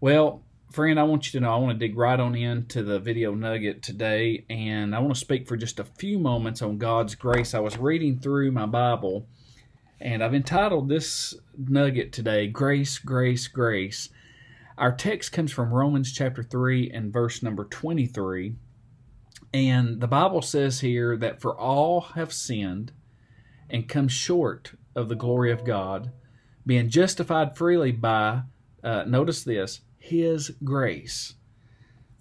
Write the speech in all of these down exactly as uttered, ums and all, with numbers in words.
Well, friend, I want you to know I want to dig right on into the video nugget today, and I want to speak for just a few moments on God's grace. I was reading through my Bible, and I've entitled this nugget today, Grace, Grace, Grace. Our text comes from Romans chapter three and verse number twenty-three, and the Bible says here that for all have sinned and come short of the glory of God, being justified freely by, uh, notice this, His grace,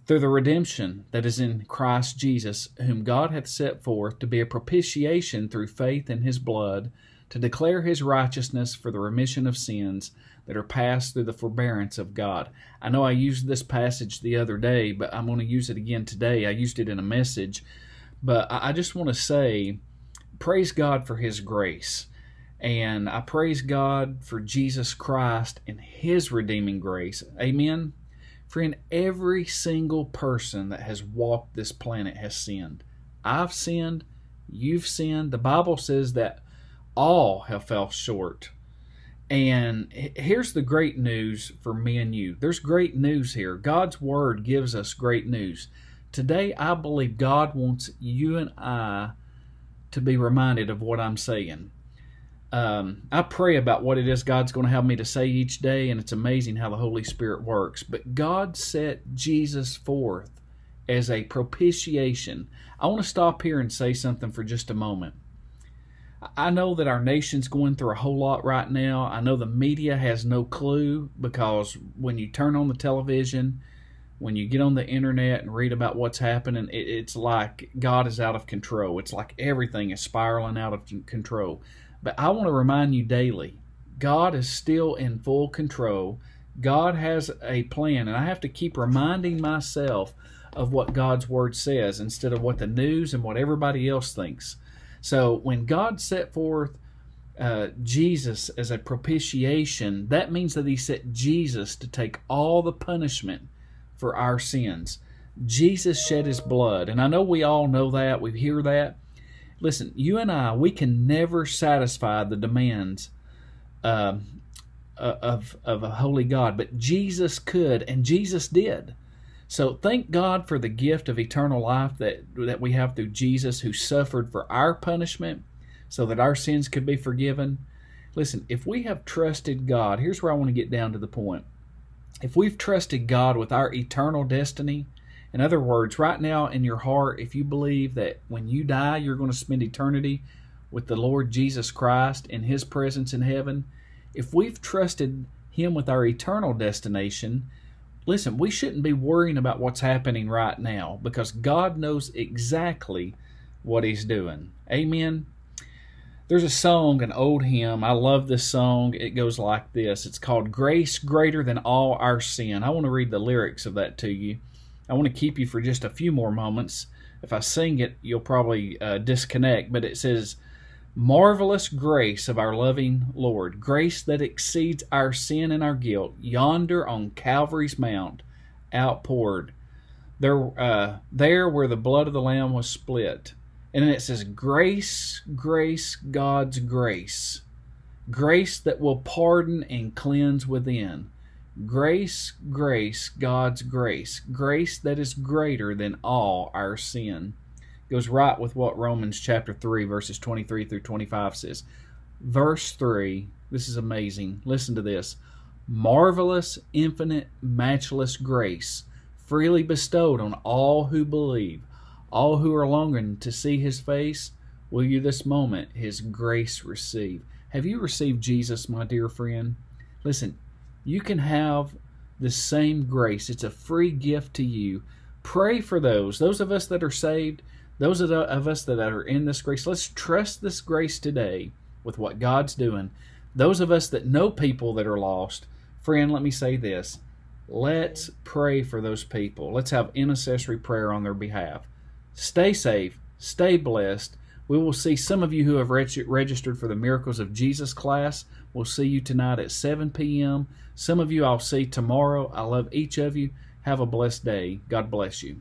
through the redemption that is in Christ Jesus, whom God hath set forth to be a propitiation through faith in His blood, to declare His righteousness for the remission of sins that are passed through the forbearance of God. I know I used this passage the other day, but I'm going to use it again today. I used it in a message, but I just want to say, praise God for His grace. And I praise God for Jesus Christ and His redeeming grace. Amen? Friend, every single person that has walked this planet has sinned. I've sinned. You've sinned. The Bible says that all have fell short. And here's the great news for me and you. There's great news here. God's Word gives us great news. Today, I believe God wants you and I to be reminded of what I'm saying. Um, I pray about what it is God's going to have me to say each day, and it's amazing how the Holy Spirit works. But God set Jesus forth as a propitiation. I want to stop here and say something for just a moment. I know that our nation's going through a whole lot right now. I know the media has no clue, because when you turn on the television, when you get on the internet and read about what's happening, it's like God is out of control. It's like everything is spiraling out of control. But I want to remind you daily, God is still in full control. God has a plan, and I have to keep reminding myself of what God's Word says instead of what the news and what everybody else thinks. So when God set forth uh, Jesus as a propitiation, that means that He set Jesus to take all the punishment for our sins. Jesus shed His blood, and I know we all know that, we hear that. Listen, you and I, we can never satisfy the demands uh, of, of a holy God, but Jesus could, and Jesus did. So thank God for the gift of eternal life that, that we have through Jesus, who suffered for our punishment so that our sins could be forgiven. Listen, if we have trusted God, here's where I want to get down to the point. If we've trusted God with our eternal destiny, in other words, right now in your heart, if you believe that when you die, you're going to spend eternity with the Lord Jesus Christ in His presence in heaven, if we've trusted Him with our eternal destination, listen, we shouldn't be worrying about what's happening right now, because God knows exactly what He's doing. Amen. There's a song, an old hymn. I love this song. It goes like this. It's called Grace Greater Than All Our Sin. I want to read the lyrics of that to you. I want to keep you for just a few more moments. If I sing it, you'll probably uh, disconnect, but it says, marvelous grace of our loving Lord, grace that exceeds our sin and our guilt, yonder on Calvary's mount, outpoured, there, uh, there where the blood of the Lamb was split. And then it says, grace, grace, God's grace, grace that will pardon and cleanse within. Grace, grace, God's grace, grace that is greater than all our sin. It goes right with what Romans chapter three, verses twenty-three through twenty-five says. Verse three, this is amazing. Listen to this. Marvelous, infinite, matchless grace, freely bestowed on all who believe, all who are longing to see His face, will you this moment His grace receive. Have you received Jesus, my dear friend? Listen, you can have the same grace. It's a free gift to you. Pray for those, those of us that are saved, those of us that are in this grace. Let's trust this grace today with what God's doing. Those of us that know people that are lost, friend, let me say this. Let's pray for those people. Let's have intercessory prayer on their behalf. Stay safe. Stay blessed. We will see some of you who have reg- registered for the Miracles of Jesus class. We'll see you tonight at seven p m Some of you I'll see tomorrow. I love each of you. Have a blessed day. God bless you.